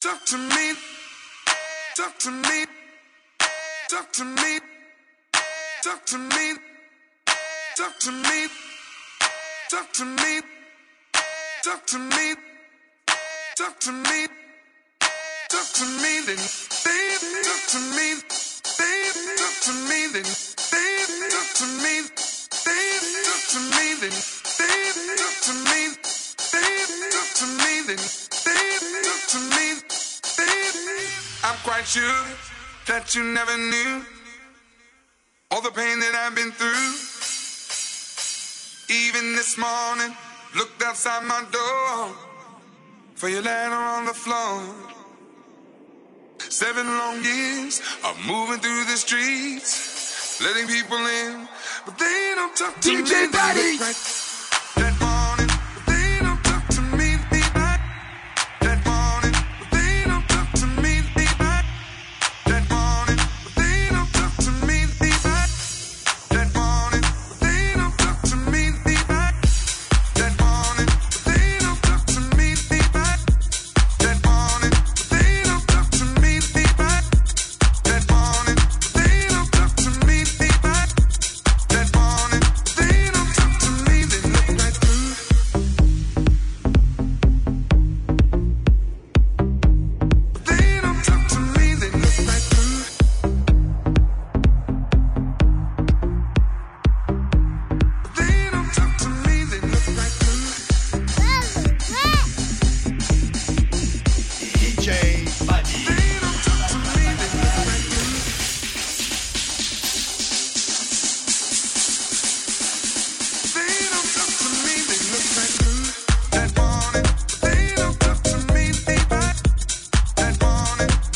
Talk to me, talk to me, talk to me, talk to me, talk to me, talk to me, talk to me, talk to me, talk to me, then baby, talk to me, baby, talk to me, then baby, talk to me, baby, talk to me, then baby, talk to me, baby, talk to me, then baby, talk to me, baby. I'm quite sure that you never knew all the pain that I've been through. Even this morning, looked outside my door for your letter on the floor. 7 long years of moving through the streets, letting people in, but they don't talk to me. DJ Badi. That morning, but they don't talk to me. Be back. That morning, but they don't talk to me. Be back. That morning, but they don't talk to me. Be back. That morning, but they don't talk to me. Be back. That morning, but they don't talk to me. Be back. That morning, but they don't talk to me. Be back. That morning, but they don't talk to me. Be back. That morning, but they don't talk to me. They look right through. But they don't talk to me. They look right through. But they don't talk to me. They look right through. DJ Badi. They don't talk to me. They look right through. They don't talk to me. They look right through. That morning, they don't talk to me. They back. That morning, they don't talk to me. They back. That morning, they don't talk to me. They back. That morning, they don't talk to me. They back. That morning, they don't talk to me. They back. That morning, they don't talk to me. They back. That morning, they don't talk to me. They back. That morning, they don't talk to me. They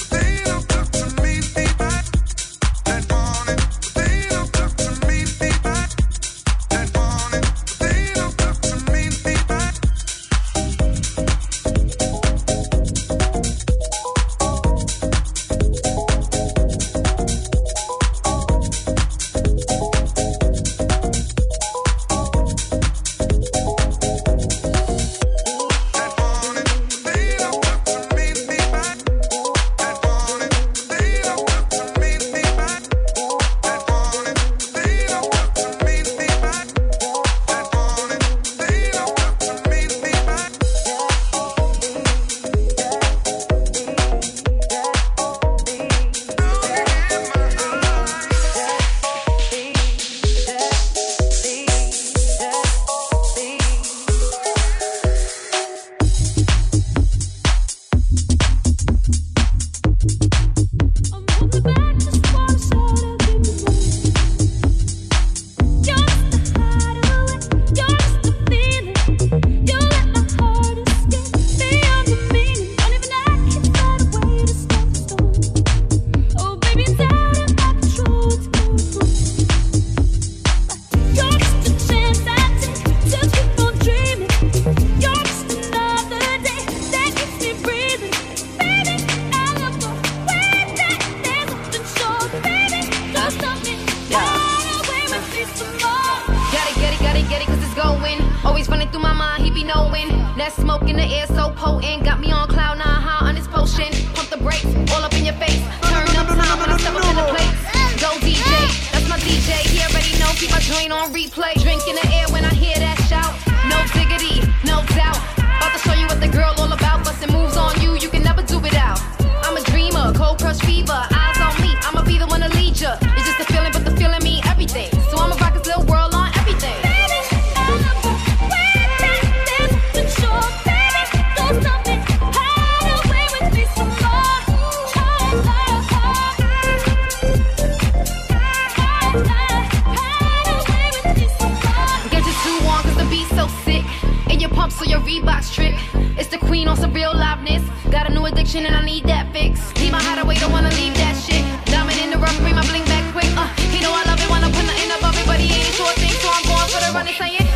back. Always running through my mind, he be knowing. That smoke in the air so potent, got me on cloud 9 high on this potion. Pump the brakes, all up in your face. Turn up time when I step up in the place. Go DJ, that's my DJ. He already know, keep my joint on replay. Drink in the air when I hear that shout. No diggity, no doubt. About to show you what the girl all about. Bustin' moves on you, you can never do without. I'm a dreamer, cold crush fever. Eyes on me, I'ma be the one to lead ya. It's just a feeling, but the feeling mean everything. So I'ma rock this little world on everything. So your Reebok's trick. It's the queen on some real liveness. Got a new addiction and I need that fix. Leave my hideaway, don't wanna leave that shit. Diamond in the rough, bring my bling back quick. He know I love it when I put nothing above it, but he ain't sure thing, so I'm going for the run and saying.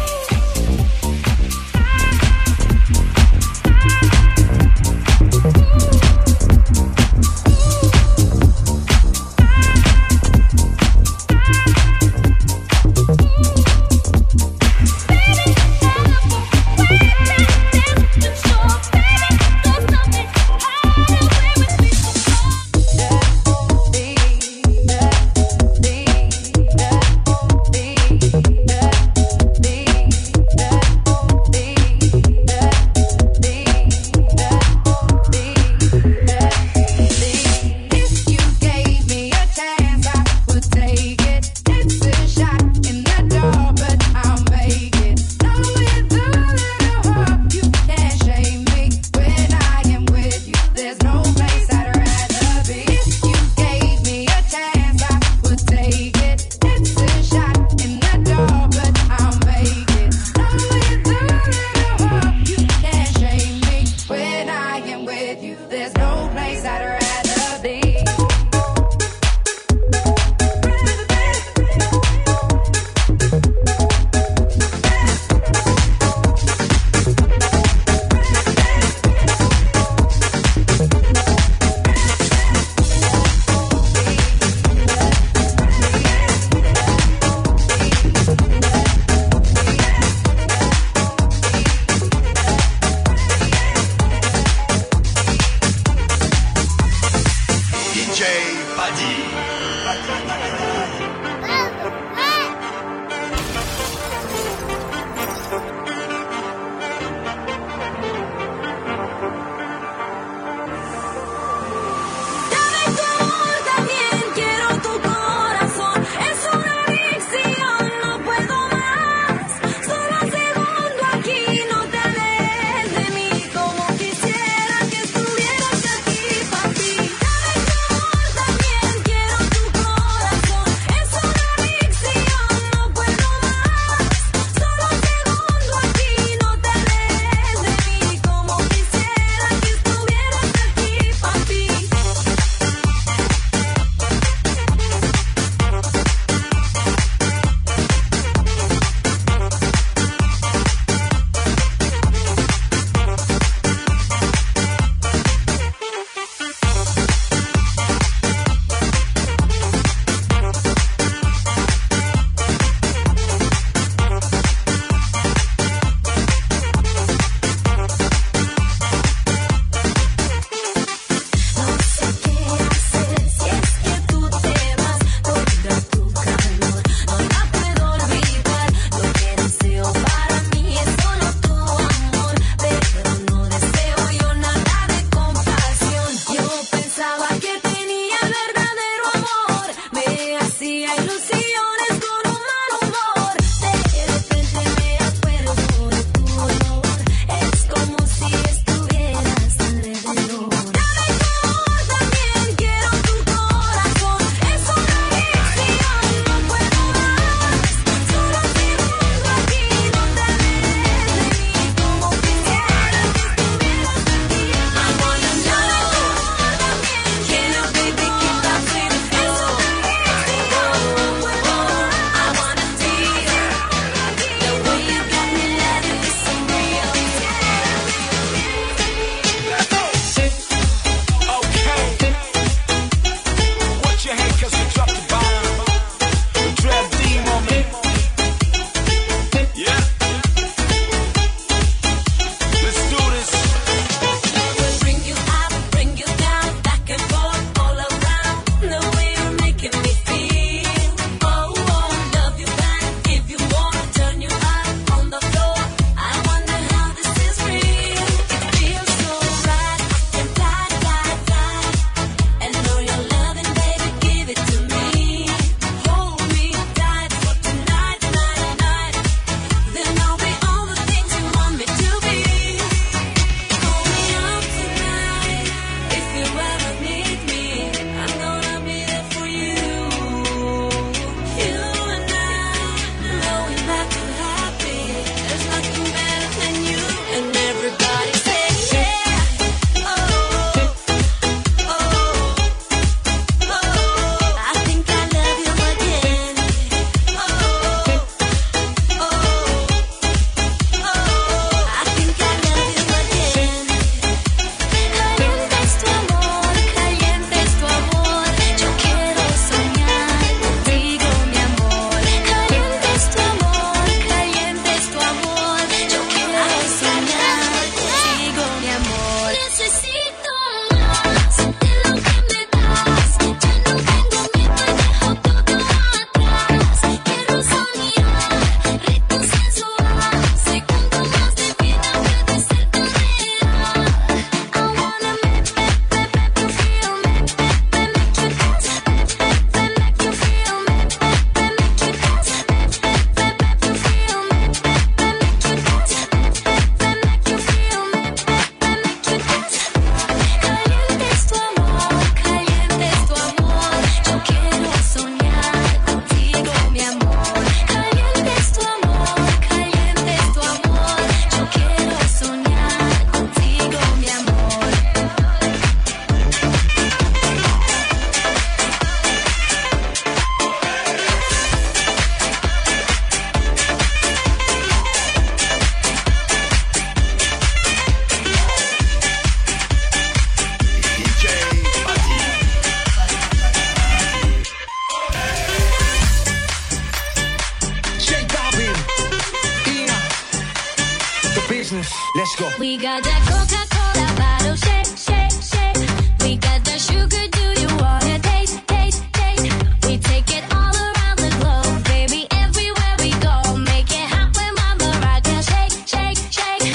go. We got that Coca-Cola bottle, shake, shake, shake. We got that sugar, do you want it? Taste, taste, taste. We take it all around the globe, baby, everywhere we go. Make it hot when Mama Rock can shake, shake, shake.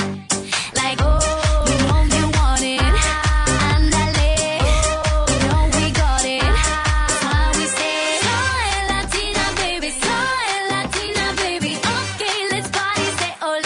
Like, oh, you know you want it. Andale, oh, you know we got it. That's why we say, slow and Latina, baby, slow and Latina, baby. Okay, let's party, say ole.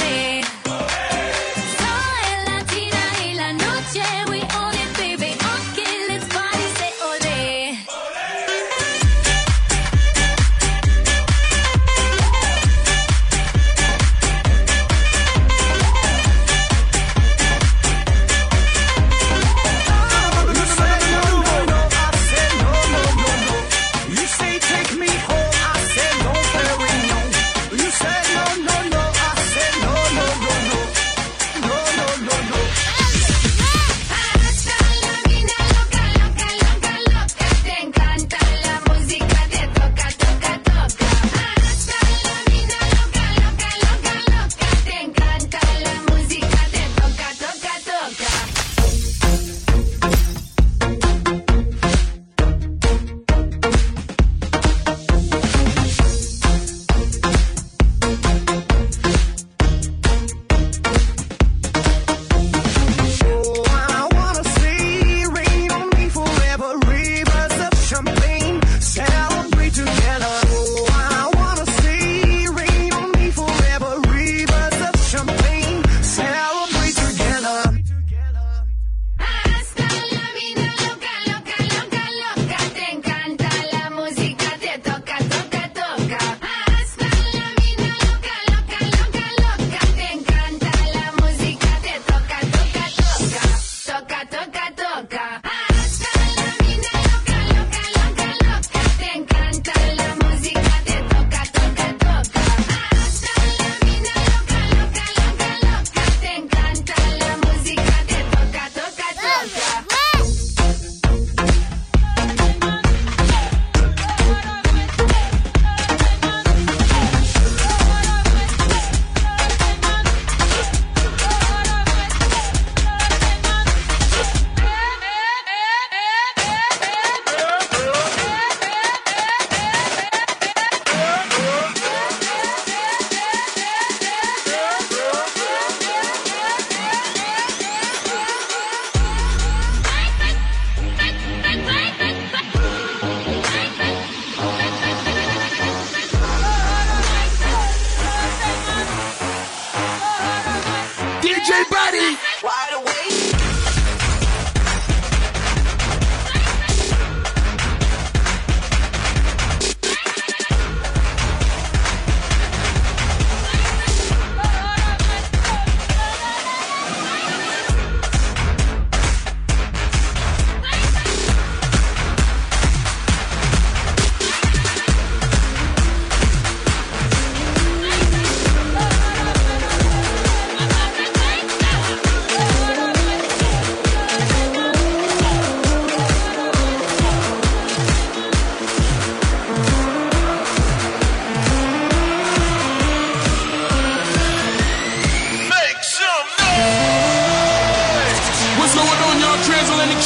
DJ Badi, wide awake.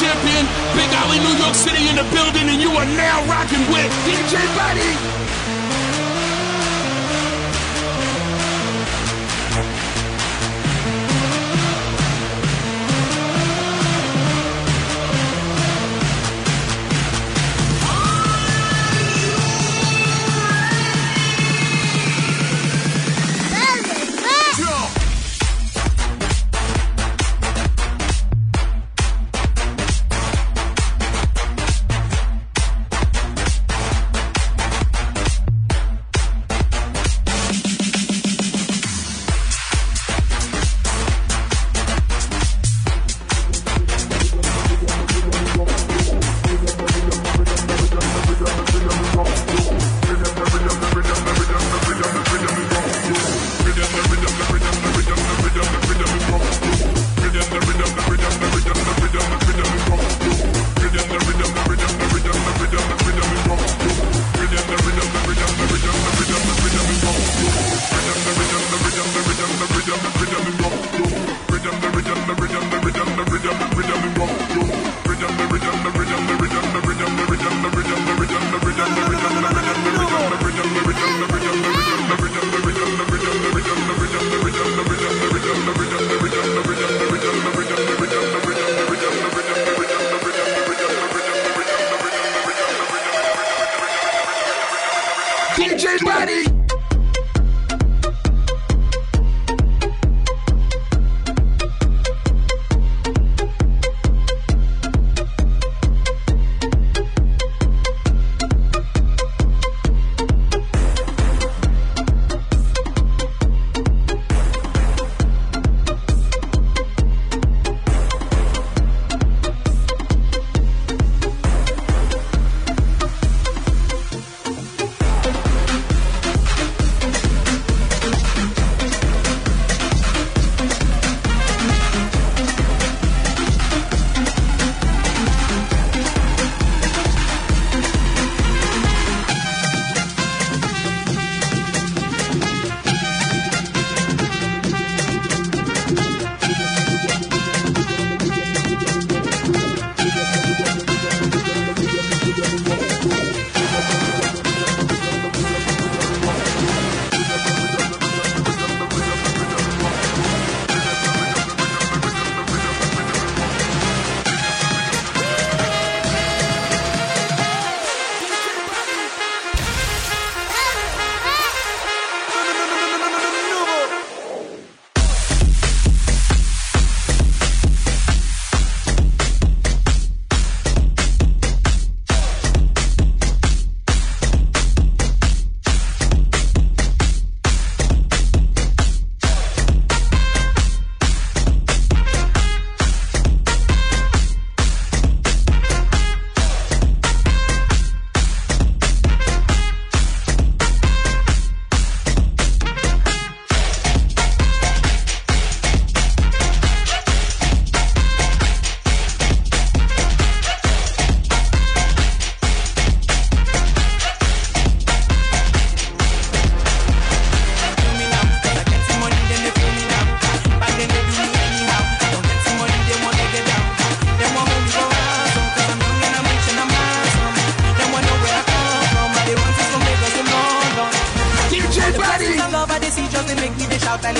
Champion, Big Alley, New York City in the building, and you are now rocking with DJ Badi.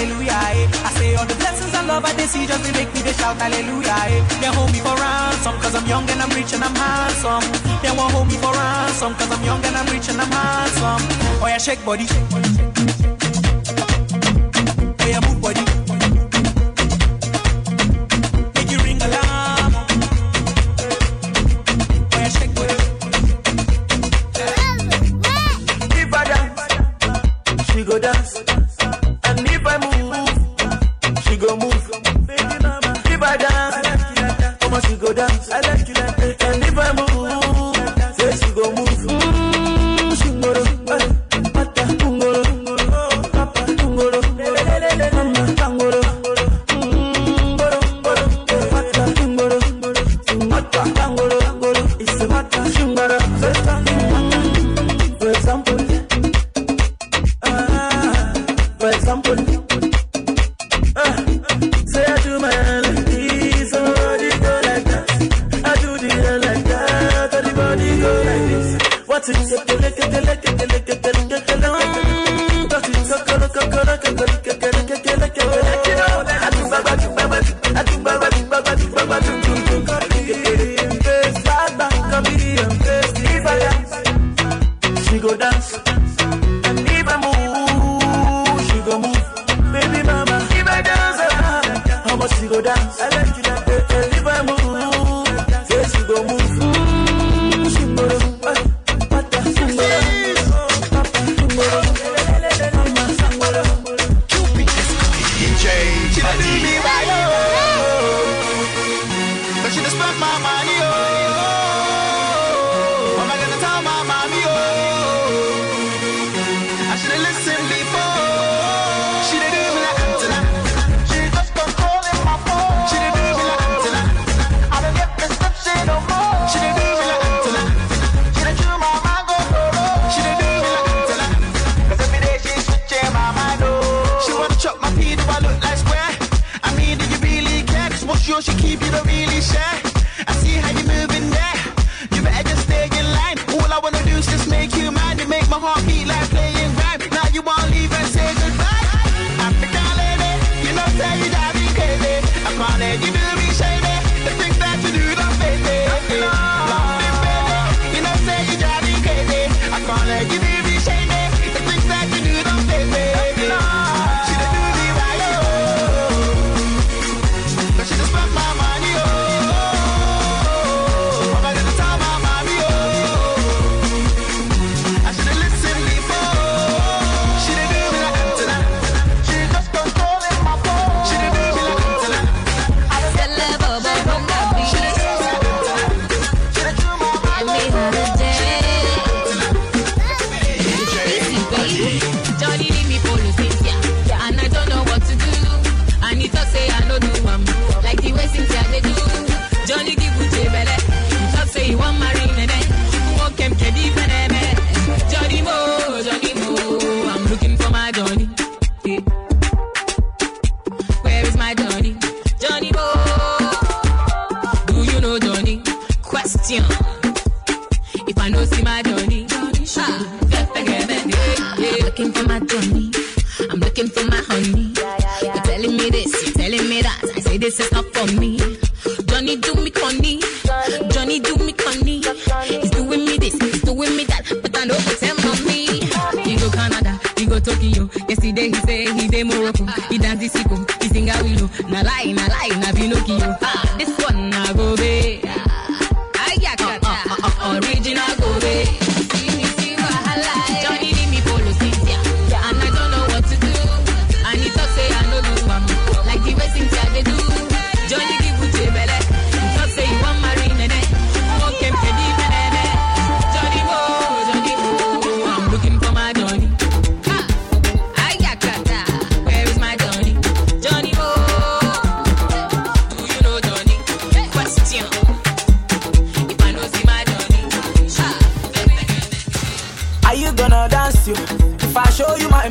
hallelujah. I say all the blessings and love I they see just they make me they shout hallelujah. They hold me for ransom cause I'm young and I'm rich and I'm handsome. They won't hold me for ransom cause I'm young and I'm rich and I'm handsome. Oh yeah, shake body, shake body, shake body, shake body. Oh yeah, move body.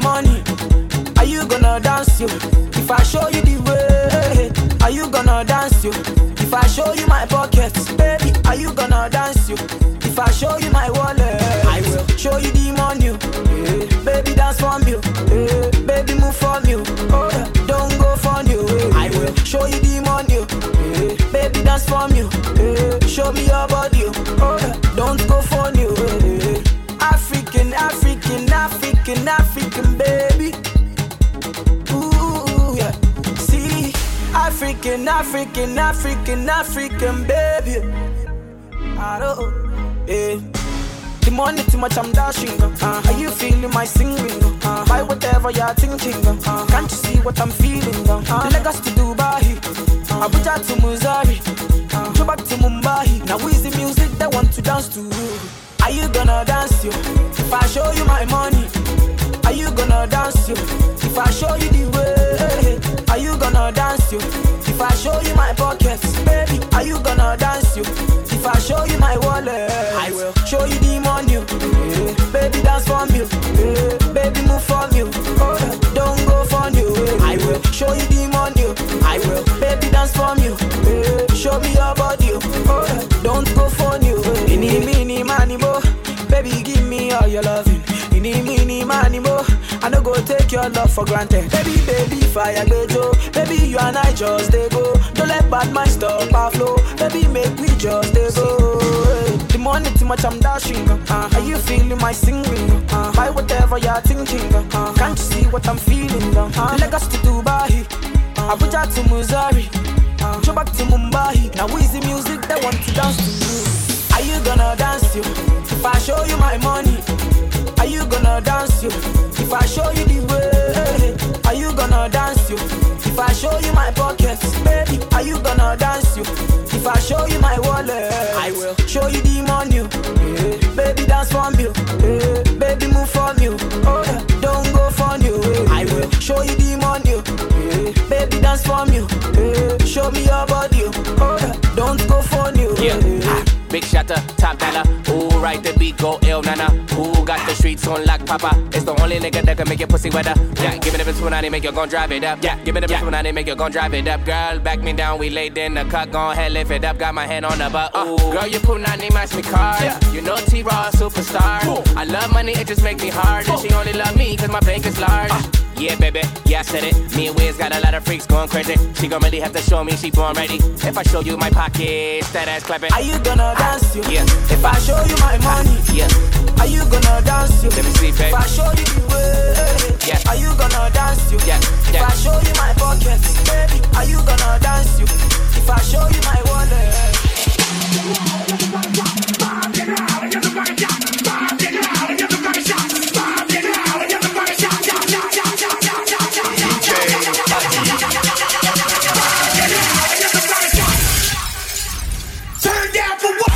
Show you the money, yeah. Baby dance for me, yeah. Baby move for me, oh yeah. show you the money, yeah. Baby dance for me, yeah. Show me your body, oh, yeah. Don't go for you, yeah. African, African, African, African baby. Ooh yeah, see, African, African, African, African baby. I don't, yeah. The money too much, I'm dashing. Are you feeling my singing? Buy whatever you're thinking. Can't you see what I'm feeling? Lagos to Dubai, Abuja to Missouri, Juba to Mumbai. Now is the music they want to dance to. Are you gonna dance, yo? If I show you my money, are you gonna dance, yo? If I show you the way, are you gonna dance, yo? If I show you my pockets, baby, are you gonna dance, yo? If I show you my wallet, I will show you the money, yeah. Baby dance for me, yeah. Baby move for me, oh, don't go for me, yeah. I will show you the money, I will. Baby dance for me, yeah. Show me your body, oh, don't go for me, yeah. Ini mini mani mo, baby give me all your loving. Ini mini mani mo, I no go take your love for granted. Baby, baby, fire ghetto. Baby, you and I just dey go. Don't let bad mind stop our flow. Baby, make me just dey go. The money too much, I'm dashing. Are you feeling my singing? Buy whatever you're thinking. Can't you see what I'm feeling? Lagos to Dubai, Abuja to Missouri, Juba to Mumbai. Now is the music they want to dance to. Are you gonna dance, yo? If I show you my money, are you gonna dance, yo? If I show you the way, are you gonna dance, yo? If I show you my pockets, baby, are you gonna dance, yo? If I show you my wallet, I will show you the money, yeah. Baby dance for me, yeah. Baby move for me, oh, yeah. Don't go for me, yeah. I will show you the money, yeah. Baby dance for me, yeah. Show me your body, oh, yeah. Don't go for me, yeah. Yeah. Big shatter, top dollar. Who write the beat, go ill, nana. Who got the streets on lock, papa? It's the only nigga that can make your pussy wetter. Yeah, give me the bitch when I make you gon' drive it up. Yeah, give me the bitch when I make you gon' drive it up. Girl, back me down, we laid in the cut. Gon' head lift it up, got my hand on the butt. Girl, you put not need match me card. Yeah. You know T-Raw, superstar. Ooh. I love money, it just make me hard. And she only love me cause my bank is large. Yeah, baby, yeah, I said it. Me and Wiz got a lot of freaks going crazy. She gon' really have to show me she born ready. If I show you my pockets, that ass clapping. Are you gonna dance, you? Yeah. If I show you my money, yeah. Are you gonna dance, you? Let me see, baby. If I show you the way, yeah. Are you gonna dance, you? Yeah. Yeah. If I show you my pockets, baby, are you gonna dance, you? If I show you my wallet. Turn down for what?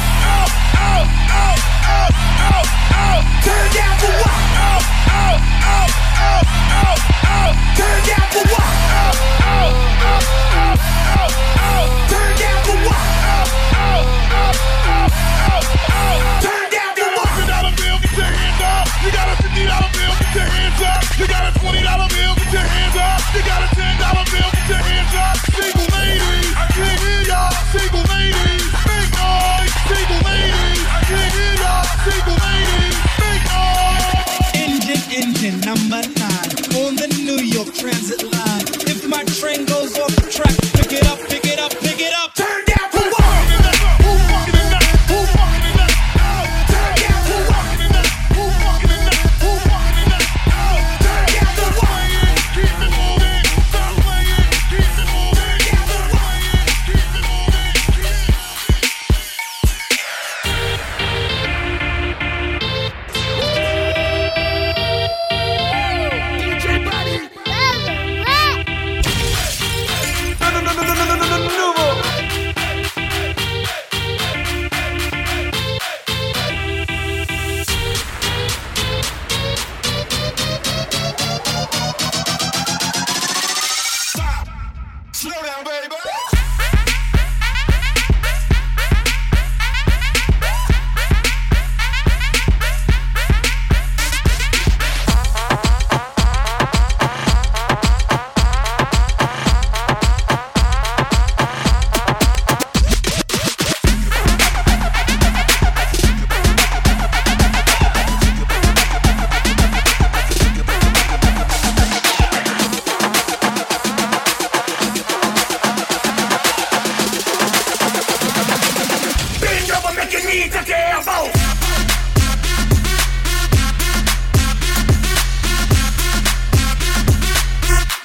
Eat a careful.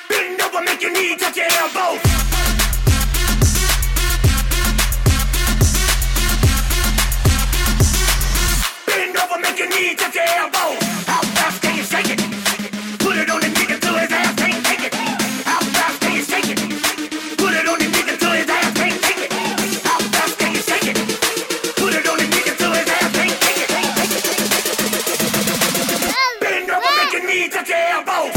Bend over, make you need to get elbow. Bend over, make you need to get elbow. How fast can you shake it? Put it on the nigga till his ass can't take it. How fast can you shake it? Put it on the nigga till his ass can't take it. How fast can you shake it? Put it on the nigga till his ass can't take it. Bend over, make you need to get elbow.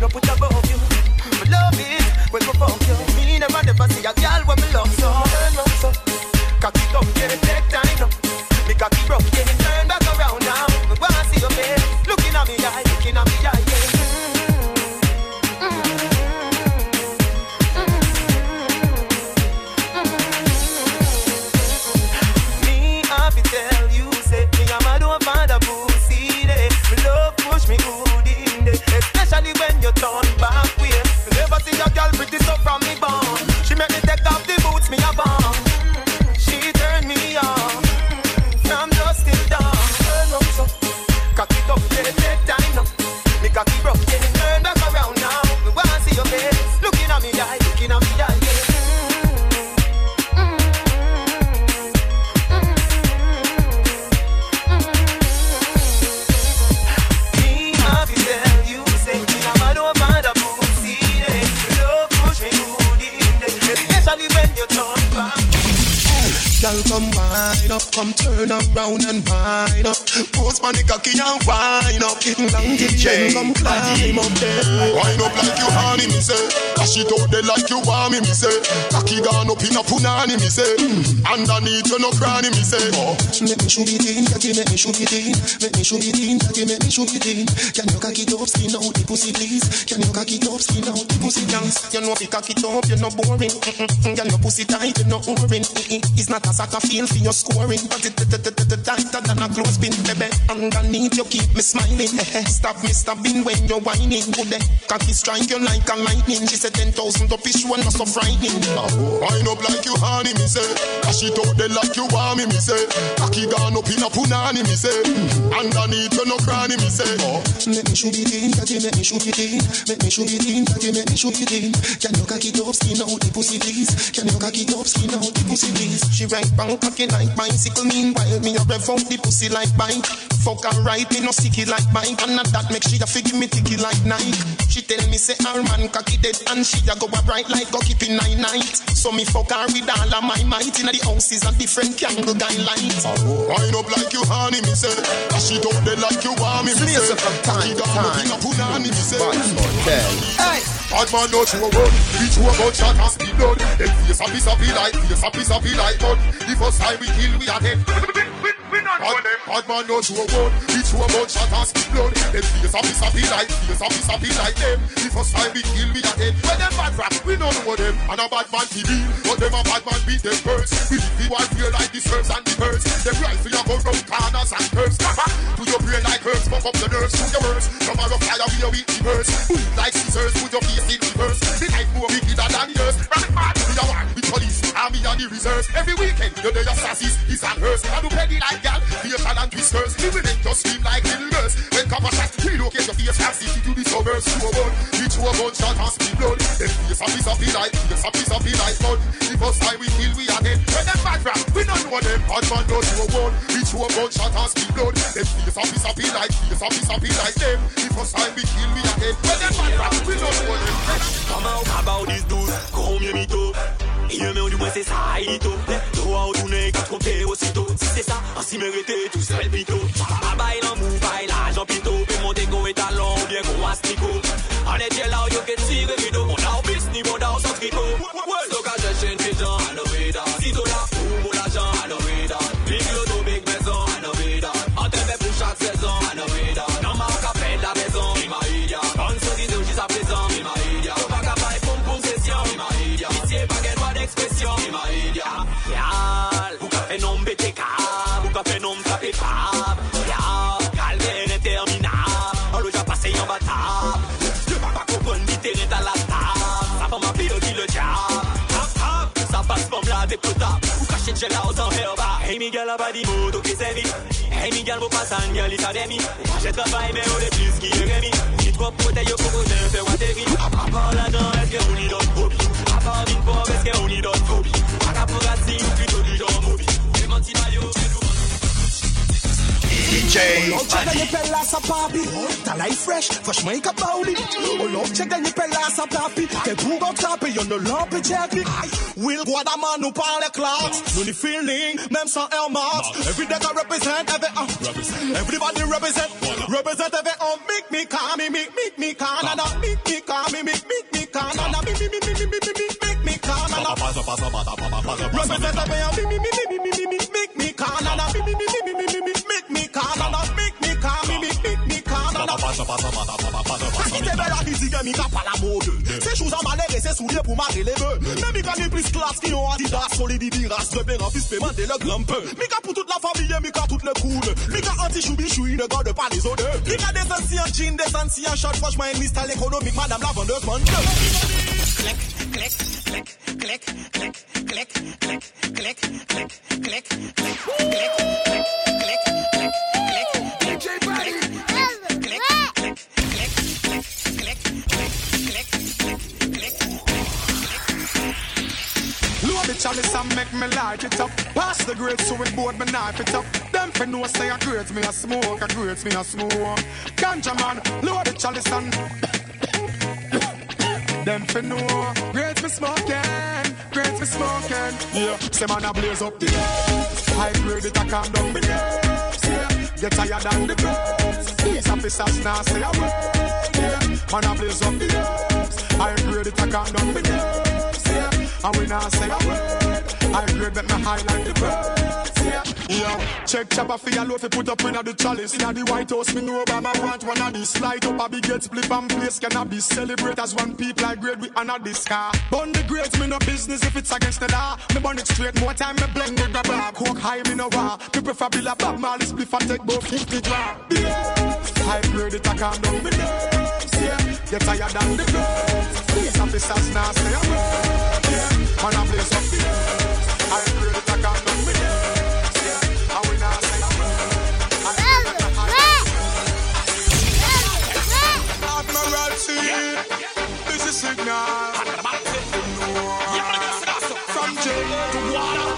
no put above you. Me love it when we fuck you. Me never see a girl when me love so. Turn round so, cock it up, yeah, take time up. Me cock it broke, yeah, turn back around now. Me wanna see your face, looking at me eye, looking at me eye, yeah. Me have to tell you, say me am a don't find a pussy day. Me love push me good in day, especially when you turn back way. Never see a girl pretty so from me born. She make me take off the boots, me a bomb. She turn me on from dusk till dawn. Turn up so, cock it up, yeah, take time up. Me cock it up, yeah, turn back around now. Me wanna see your face, looking at me eye, looking at me eye. Girl, come wind up, come turn up round and wind up. Post money cocky and wind up. Long kitchen, come climb up there. Wind up like you honey, me say. Dash it out there like you want me, me say. Cocky gone up in a punani, me say. Underneath you no cranny, me say. Make me shoot it in, cocky, make me shoot it in. Make me shoot it in, cocky, make me shoot it in. Can you cocky top skin out the pussy, please? Can you cocky top skin out the pussy, dance? You know if you cocky top, you're not boring. Can your pussy tight, you're not boring. It's not a sack of feel for your scoring, but it's tighter than a clothespin, baby. Underneath you keep me smiling. Stop me stabbing when you're whining. Good day, cocky strike you like a lightning. She said 10,000 up each one, not so frightening. Wind up like you honey, me say. Dash it out there like you want me, me say. Cocky gone up in a punani, me say. Underneath you no cranny, me say. Let me shoot it in, cocky, let me shoot it in. Let me shoot it in, cocky, let me shoot it in. Can you cocky top skin out the pussy, please? Can you cocky top skin out the pussy, please? She bank cocky like bicycle, meanwhile me a rev out the pussy like bike. Fuck her right, me no sicky like bike, and not that make she a figgy me ticky like Nike. She tell me say her man cocky dead and she a go a bright like go keep in night night. So me fuck her with all of my might. Inna the house is a different candle guy light. Wind up like you honey, me say. Dash it out there like you want me, me say. Cocky down up in a punani, me say. Bad man don't you a run, bitch you a gunshot as the blood. Them face a piece like blood. The first time we kill, we are dead. We not know them. Bad man don't you a run, bitch you a gunshot as the blood. Them face a piece like them. The first time we kill, we are dead. When them bad rap, we don't know them. And a bad man to deal, but them a bad man beat them first. We live the one real like the serves and the birds. Them rifle you go round corners and curves. To your brain like herbs, fuck up the nerves. To your words, from a rough fire we are with the birds. Like scissors, put your face in reverse. The night more wickeder than yours. Right man, we are one with police, army and the reserves. Every weekend, you're the assassins, his and hers. And you penny like gal, facial and twisters. The women just scream like little girls. When cover shots, relocate your face and city to the suburbs. To a gun, each to a gun shot has been blood. Them face a piece like, face a piece like blood. The first time we kill, we are dead. When them bad rap, we don't know them. Bad man don't do a gun, each to a gun shot has been blood. Them face a piece like, face a piece like them. The first time we kill, we are dead. When them bad rap, we don't know them. Come out, how about these dudes? Comme y'a mis tôt. Y'a mis au du moins c'est ça, il tôt. Toi au tournée, quand je comptais aussitôt. Si c'est ça, ainsi mérité, tout seul pitot. Ah bah il en mou, bah il a Jean Pitot. Puis monter go et talon, bien gros astico. En est bien là, y'a qu'à tirer rideau. On a au bis, ni bon dans son tricot. Stockage de chaîne, les gens, à l'orida. Cito là, ou mon agent, à l'orida. Big loto, big maison, à l'orida. En te fait pour chaque saison, à l'orida. Dans ma café de la maison, il m'a dit ya. On se disait au juste à présent, il m'a dit ya. Expression, Maria, Yal, Buka Fenom BTK, Buka Fenom Tapepab, Yal, Calvaire interminable, on l'a déjà passé en bataille. Je ne pas comprendre ni terrain à la table, ça va m'appeler qui le diable. Tap, tap, ça passe pour la dépotable, ou caché de gel à autant herba. Hey Miguel a pas dit mot, ok c'est vite. Hey Miguel, vous passez un gars, il s'adémie. J'ai travaillé, mais on est plus qui est remis. J'ai trop protégé pour qu'on ne fait pas de vie. À part là-dedans, est-ce que vous n'y donnez pas bien? Pas vite pour parce qu'on y donne trop bien. À la porasie, plutôt du genre mobile. Les mentis maillots, c'est nous. DJ Badi. Ta life fresh, franchement il capaoli. L'objet gagne pelle à sa papi. T'es pour entraper, y'en a l'ample Jackie. Will Guadaman nous parle les clocks. Nous les feeling, même sans Air Max. Every day I represent, everybody represent. Represent every on. Make me calm, make me Canada, make me C'est chose en malheur et c'est souliers pour marrer les bœufs. Mais Mika n'est plus classe qui ont Adidas, solidité, race de père en fils, paiement et le grand peu. Mika pour toute la famille, Mika toute le cool. Mika anti-choubi-choui, ne garde pas les odeurs. Mika des anciens jeans, des anciens shorts, franchement, une liste à l'économique, madame la vendeuse, mon Dieu. Clic, clic, clic, clic, clic, clic, clic, clic, clic, clic, clic, clic, clic, clic, clic, clic. Chalice and make me light it up. Pass the grades so it board me knife it up. Them fin no say a grades me a smoke, a grades me a smoke. Ganja man, load the chalice and them fin no grades me smoking, grades me smoking. Yeah, say man a blaze up the grades. High grade it a calm down the grades. Yeah, get higher than the grades. These officers now say a word. Yeah, man a blaze up the grades. High grade it a calm down the grades. And we now say a word. I grade that my highlight the birds. Yeah, yeah. Check chopper for your loaf, you put up in the chalice. In the White House, me know about my want one of these. Light up a big get split and place cannot be. Celebrate as one people I grade with another this car. Bond the grades, me no business if it's against the law. Me bond it straight, more time me blend the grabber. Coke high, me no war. Me prefer be like Bob Marley, spliff and take both 50 drop. Yeah, I grade it, I can't down me nerves. Yeah, get higher than the girls. These officers now say a word. Man, I play something else. I agree that I can't do with this. Yeah, I win out like a bird. I agree that I can't. Admiralty, this is signal. From jail to water.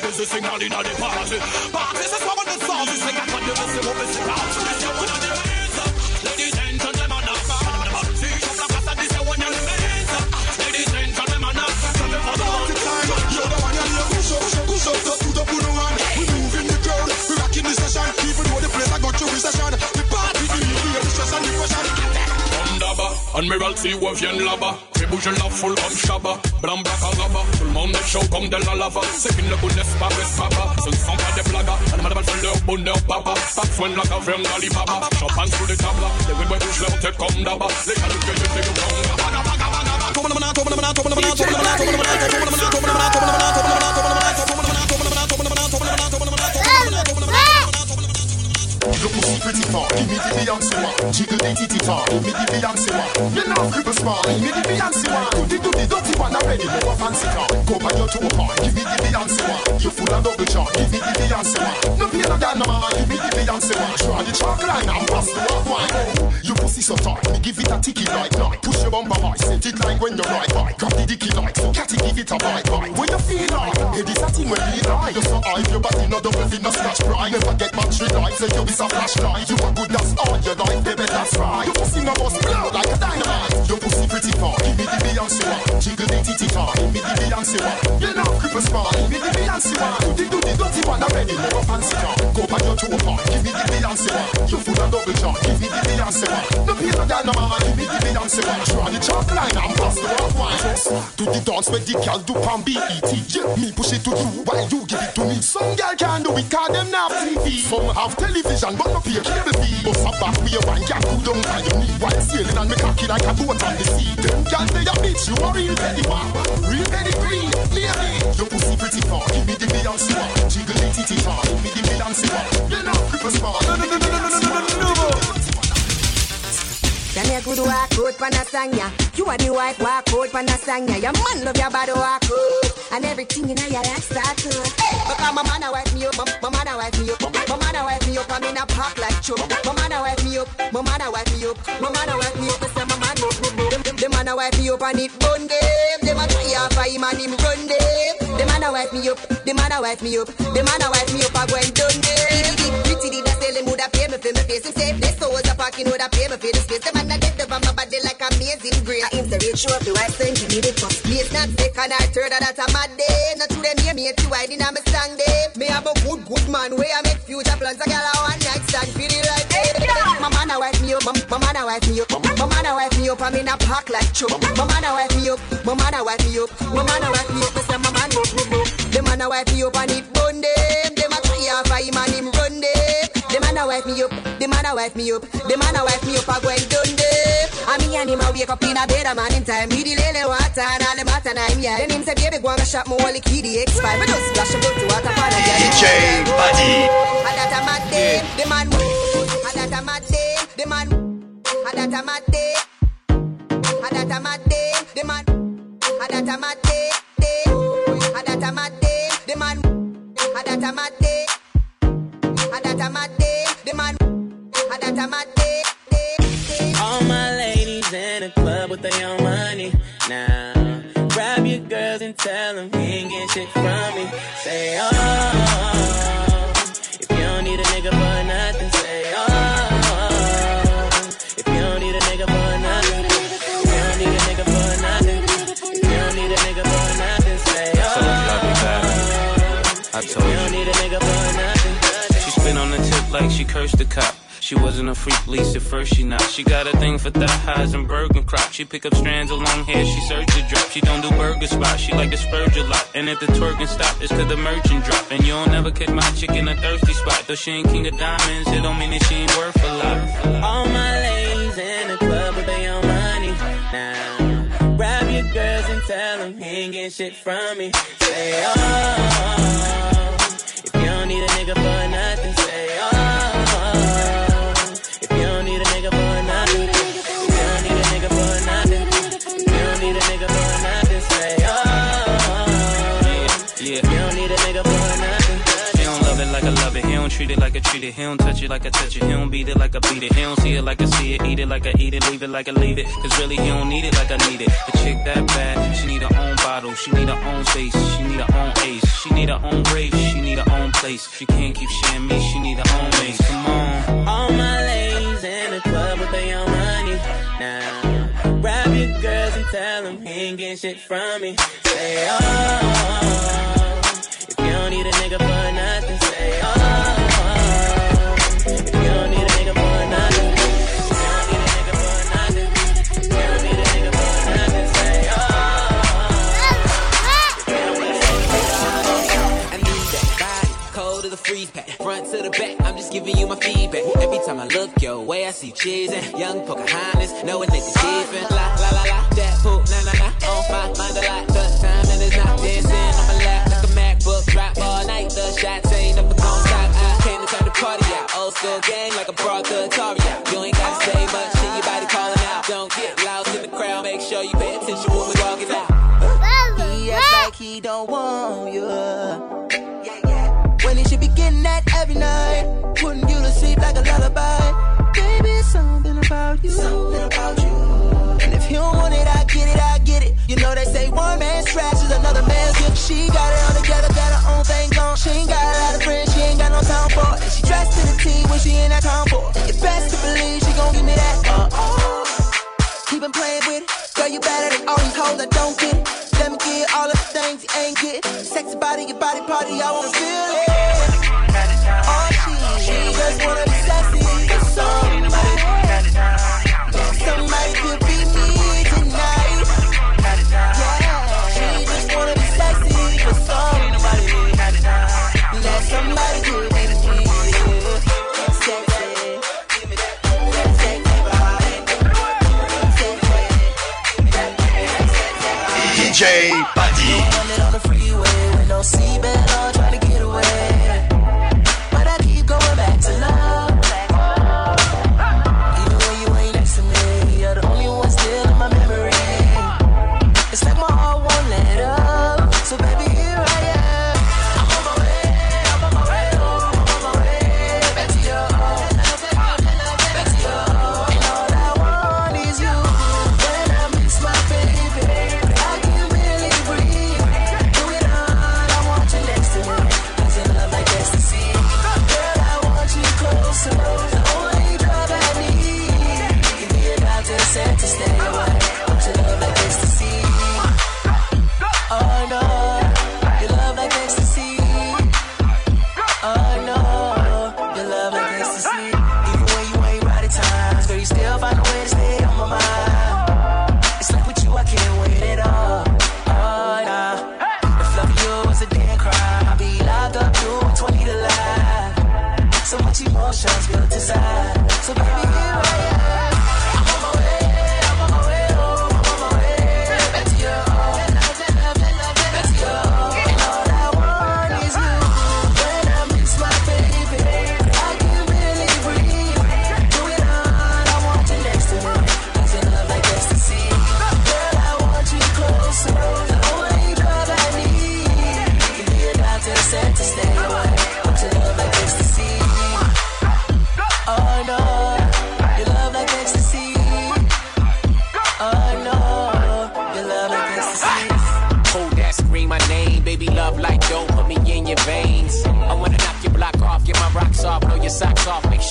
This is signal in the party. But this is what the song is. They got one of us, they won't miss it out. They want to do it. Admiralty où vient là-bas. Fais bouger la foule comme Shabba. Blanc, black, agaba. Tout le monde est chaud comme de la lava. Ceux qui ne connaissent pas, reste papa. Ce ne sont pas des blagas. Animal fait leur bonheur, papa. Pas soin de la caverne d'Alibaba. Champagne sous les tables. Les rébouilles bougent leur tête comme d'abas. Les calouques que je fais comme Look me pretty far, give me the Beyonce one. Jiggle the titty far, give me the Beyonce one. You know people smart, give me the Beyonce one. Could it do the dirty one already? No a fancy car, go by your two apart. Give me the Beyonce one. You full and double chart, give me the Beyonce one. No pain no gain no man, give me the Beyonce one. Show the chalk line and pass the one wine. You pussy so tight, me give it a ticky like night. Push your bumper high, set it like when you ride by. Grab the dicky like, catty give it a bite by. When you feel like, hey this a thing when we like. You so high, your body no double fit, no scratch pride. Never get battery life, so you. It's a flashlight, you are good, that's all your life, baby, that's right. You pussy no boss, blow like a dynamite. You pussy pretty far, give me the Beyonce one. Jiggle the titty far, give me the Beyonce one. You know, creepers far, give me the Beyonce one. Do the dirty one already, no a fancy car. Go by your two apart, give me the Beyonce one. You full and double jar, give me the Beyonce one. No pain no gain no man, give me the Beyonce one. Draw the chalk line and pass the one wine. Do the dance with the girl, do pan BET. Yeah, me push it to you, while you give it to me. Some girl can do it, cause them not TV. Some have television. And but up here, cable fee. Bust a back with your wine, can't cool down on your knee. While sailing and me cocky like a boat on the sea. Them can't say a bitch, you a real petty one. Real petty green, clearly. Your pussy pretty far, give me the Beyonce one. Jiggle the titty far, give me the Beyonce one. You know, creepers far. Danya good walk, good panasanya. You are the wife, walk, good panasanya. Your man love your body, walk, good. And everything you know, you're that start to. Because my man a wife me up, my man a wife me up. I'm in a park like choke. My man wipe me up. My man wipe me up. My man wipe me up. My man wipe me up. The man wipe me up and it bun them. The man try off by him and him run them. The man wipe me up. The man wipe me up. The man wipe me up and go and done them. Pretty did I tell him would I pay me for my face. Him say this so was a parking would I pay me for the space. The man I get the bump my body like amazing grace. I him the rich show up the wife saying he did it first place. Not second or third or that a mad day. Not to them hear me too wide in a me song day. Me have a good man where I make future plans. I got a one night stand feeling like hey, my man wipe me up. My mother wife me up. My mother wife me up. I'm in a park like chop. My mother wife me up. My mother wife me up. My mother wife me up. My man wife me up. The man wife me up and it bun them. The man try for him and him run them. The man wife me up. The man wife me up. The man wife me up. I go and done them. And me and him I wake up in a bed a man in time. He delay the water and all the matter now him yeah. Then him say baby go and shop my whole key the X5. I just splash him up to water for the DJ Badi. And that a mad day. The man. The man had that a mad day. Had that a mad day. The man had that a mad day. Had that a mad day. The man had that a mad day. Had that a mad day. The man had that a mad day. All my ladies in the club with their own money now. Grab your girls and tell them you ain't getting shit from me. Say oh, if you don't need a nigga for nothing. Say oh. Like she cursed the cop. She wasn't a freak, least at first she not. She got a thing for thigh highs and burger crop. She pick up strands of long hair, she surge the drop. She don't do burger spots, she like to spurge a lot. And if the twerking stop, it's cause the merchant drop. And you don't ever catch my chick in a thirsty spot. Though she ain't king of diamonds, it don't mean that she ain't worth a lot. All my ladies in the club with their own money now. Grab your girls and tell them he ain't getting shit from me. Say oh, if you don't need a nigga for nothing. Say treat it like I treat it, he don't touch it like I touch it, he don't beat it like I beat it, he don't see it like I see it, eat it like I eat it, leave it like I leave it, cause really he don't need it like I need it. A chick that bad, she need her own bottle, she need her own face, she need her own ace, she need her own grave, she need her own place, she can't keep sharing me, she need her own mace, come on. All my ladies in the club with their own money now, grab your girls and tell them he ain't getting shit from me. Say oh, if you don't need a nigga for nothing, say oh. Giving you my feedback. Every time I look your way, I see cheese and young Pocahontas, knowing that it's different. La la la la, that poop, na na na, on my mind a lot. The time that it's not dancing on my lap like a MacBook, drop all night. The shots ain't never gon' stop. I came to turn the party out, old school gang like I brought the Atari out. You ain't gotta say much, see your body calling out. Don't get lost in the crowd, make sure you pay attention when we walking out. He acts like he don't want you. When he should be getting that every night. Putting you to sleep like a lullaby. Baby, it's something about you. Something about you. And if you don't want it, I get it, I get it. You know they say one man's trash is another man's gift. She got it all together, got her own thing going. She ain't got a lot of friends, she ain't got no time for it. And she dressed to the T when she in that time for it. It's best to believe she gon' give me that. Keep been playing with it. Girl, you better than all these hoes that don't get it. Let me get all of the things you ain't get. Sexy body, your body party, I wanna feel it. Just wanna be sexy with somebody. Somebody could be me tonight. Yeah, she just wanna be sexy with somebody. Let somebody could be me. Sexy, sexy, sexy. DJ Badi. Running on the freeway with no seatbelt on, trying to get away.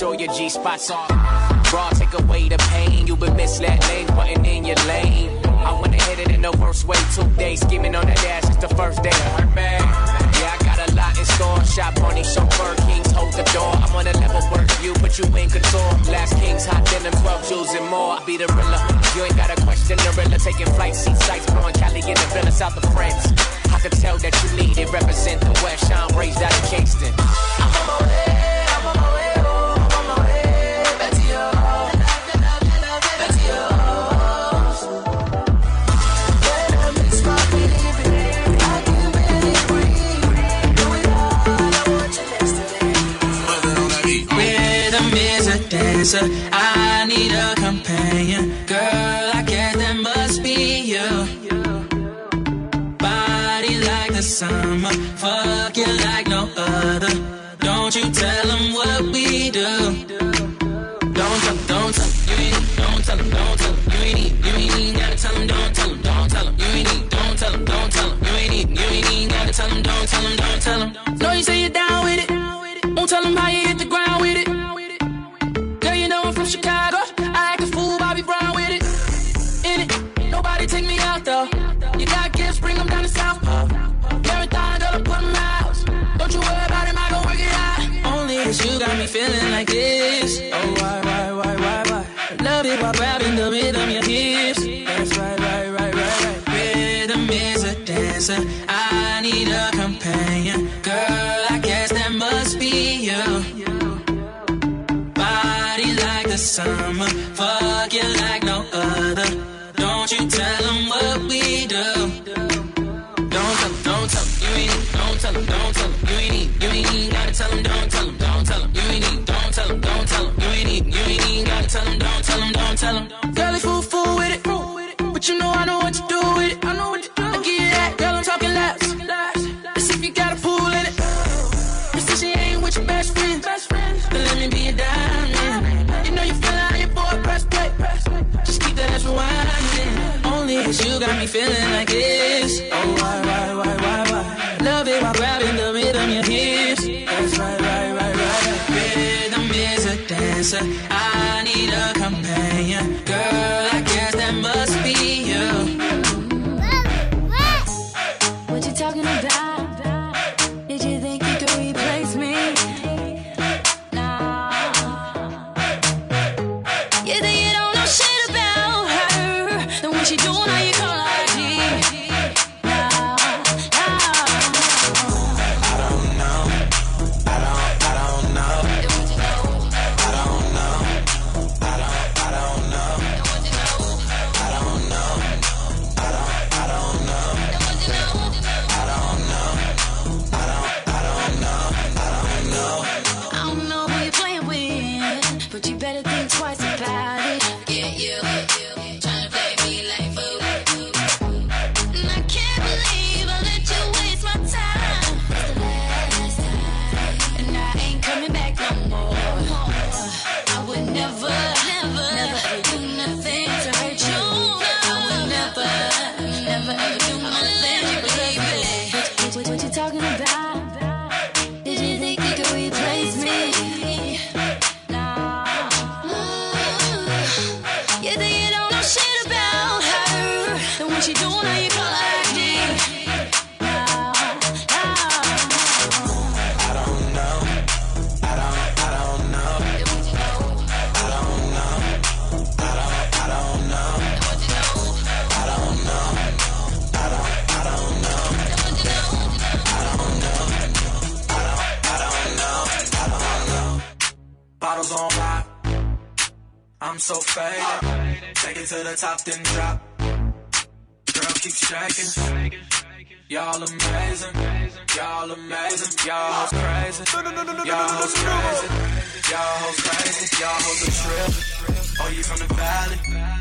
sure your G-spots on. Raw, take away the pain. You've been misled, lane, button in your lane. I wanna hit it in the worst way. 2 days skimming on the dash, it's the first day of her man. Yeah, I got a lot in store. Shop on these chauffeur kings, hold the door. I'm on a level work you, but you ain't couture. Last kings, hot denim, 12 jewels and more. I be the realer. You ain't gotta question the realer. Taking flight, seat sights, blowing Cali in the villa, south of France. I can tell that you need it. Represent the West, I'm raised out of Kingston. I need a companion, girl, I guess that must be you. Body like the summer, fucking like no other. Don't you tell them what we do. Don't tell them, you ain't need, don't tell them, don't tell them, you ain't need, gotta tell them, don't tell them, don't tell them, you ain't need, don't tell them, don't tell them, you ain't need, gotta tell them, don't tell them, don't tell them. No, you say you're down with it, won't tell them how you hit the ground with it. Chicago, I act a fool, Bobby Brown with it, in it, nobody take me out though, you got gifts, bring them down to South Pole, marathon, gonna put them out, don't you worry about him, I gon' work it out, only cause you got me feeling like this, oh why, love it while grabbing the rhythm, your hips, that's right, rhythm is a dancer, I need a companion, girl, I guess that must be you, summer, fuck you like no other. Don't you tell them what we do. Don't tell them, you ain't need, don't tell them, don't tell them, you ain't need, gotta tell them, don't tell them, don't tell them, you ain't need, don't tell them, don't tell them, you ain't need, gotta tell them, don't tell them, don't tell them. Girl, it's fool with it, but you know what to do with it. I know what to do. I give you that, girl, I'm talking laps. Let's see if you got a pool in it. Let's see she ain't with your best friend. Then let me be a diamond. You know you feel like your boy, press play. Just keep that ass rewinding. Only cause you got me feeling like this. Oh, why? Love it while grabbing the rhythm, your hips. That's right. Rhythm is a dancer. I need a companion. Girl, I guess that must be you. What you talking about? Did you think you could replace me? So faded, take it to the top, then drop. Girl, keep shaking. Y'all amazing, y'all amazing, y'all crazy. Y'all crazy, y'all crazy, y'all a trip. Oh, you from the valley?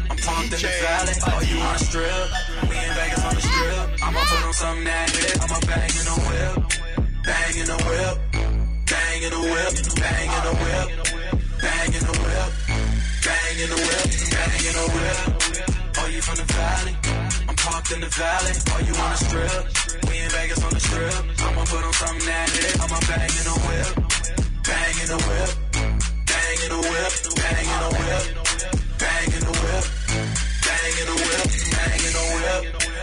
I'm pumped in the valley. Oh, you on a strip? We in Vegas on the strip. I'ma put on something that hit. I'ma bang in a whip, bang in a whip, bang in a whip, bang in a whip, bang in a whip. Bang in the whip, bang in the whip. Oh, you from the valley? I'm parked in the valley. Oh, you on a strip? We in Vegas on the strip. I'ma put on something that hit. I'ma bang in the whip, bang in the whip, bang in the whip, bang in the whip, bang in the whip, bang in the whip, bang in the whip.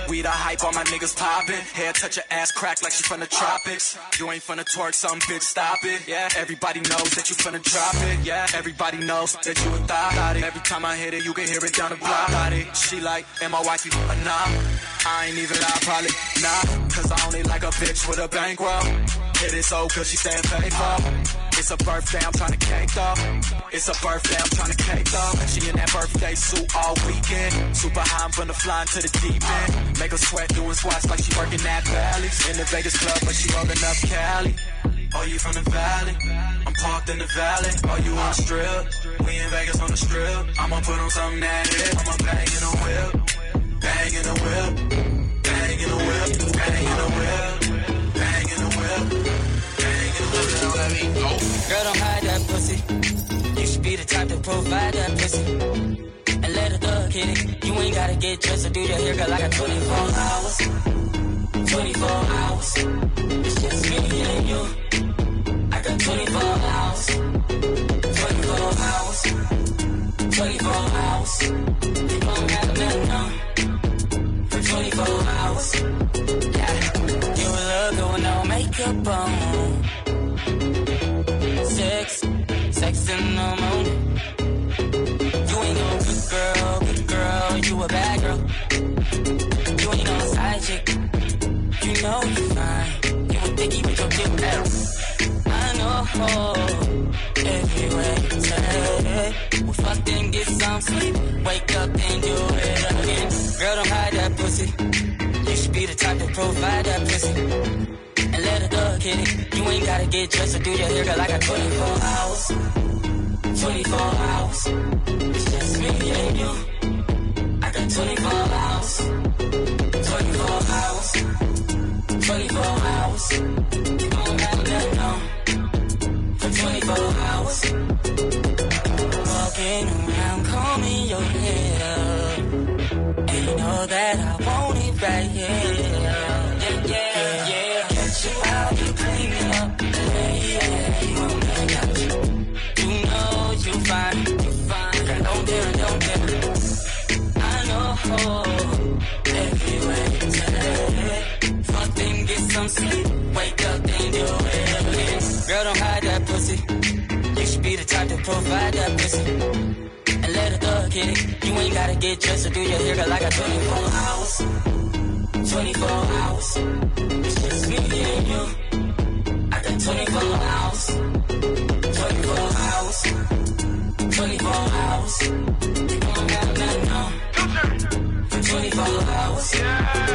We the hype, all my niggas poppin'. Hair touch her ass crack like she from the tropics. You ain't finna twerk, some bitch, stop it. Yeah, everybody knows that you finna drop it. Yeah, everybody knows that you a thot. Every time I hit it, you can hear it down the block. She like, am I wifey or not? I ain't even lie, probably not. Cause I only like a bitch with a bankroll. Hit it so cause she stayin' faithful. It's a birthday, I'm tryna cake though. It's a birthday, I'm tryna cake though. She in that birthday suit all weekend. Super high, I'm finna fly into the deep end. Make her sweat, doing squats like she working at Bally's. In the Vegas club, but she rolling up Cali. Oh, you from the valley? I'm parked in the valley. Oh, you on the strip? We in Vegas on the strip. I'ma put on something that is. I'ma bang in a whip. Bang in a whip. Bang in a whip. Bang in a whip. Bang in a whip. Bang in a whip. Girl, don't hide that pussy. You should be the type to provide that pussy. And let her thug hit it. You ain't gotta get dressed or do your hair, girl. I got 24 hours. It's just me and you. I got 24 hours. You don't have nothing on for 24 hours. Yeah, you in love, going on makeup on. Sex in the morning. You ain't no good girl, you a bad girl. You ain't no side chick, you know you fine. You a dicky with your dick out. I know, everywhere you turn, we fuck then get some sleep, wake up then do it again. Girl, don't hide that pussy. You should be the type to provide that pussy. Let her thug hit it. You ain't gotta get dressed or do your hair, girl. I got 24 hours. It's just me and you. I got 24 hours. You don't have nothing on for 24 hours. Walking around, call me your head. And you know that I want it right here. Sleep, wake up, then do it. Girl, don't hide that pussy. You should be the type to provide that pussy. And let her thug hit it. You ain't gotta get dressed or do your hair, girl. I got 24 hours. It's just me and you. I got 24 hours. You don't got nothing on for 24 hours. Yeah.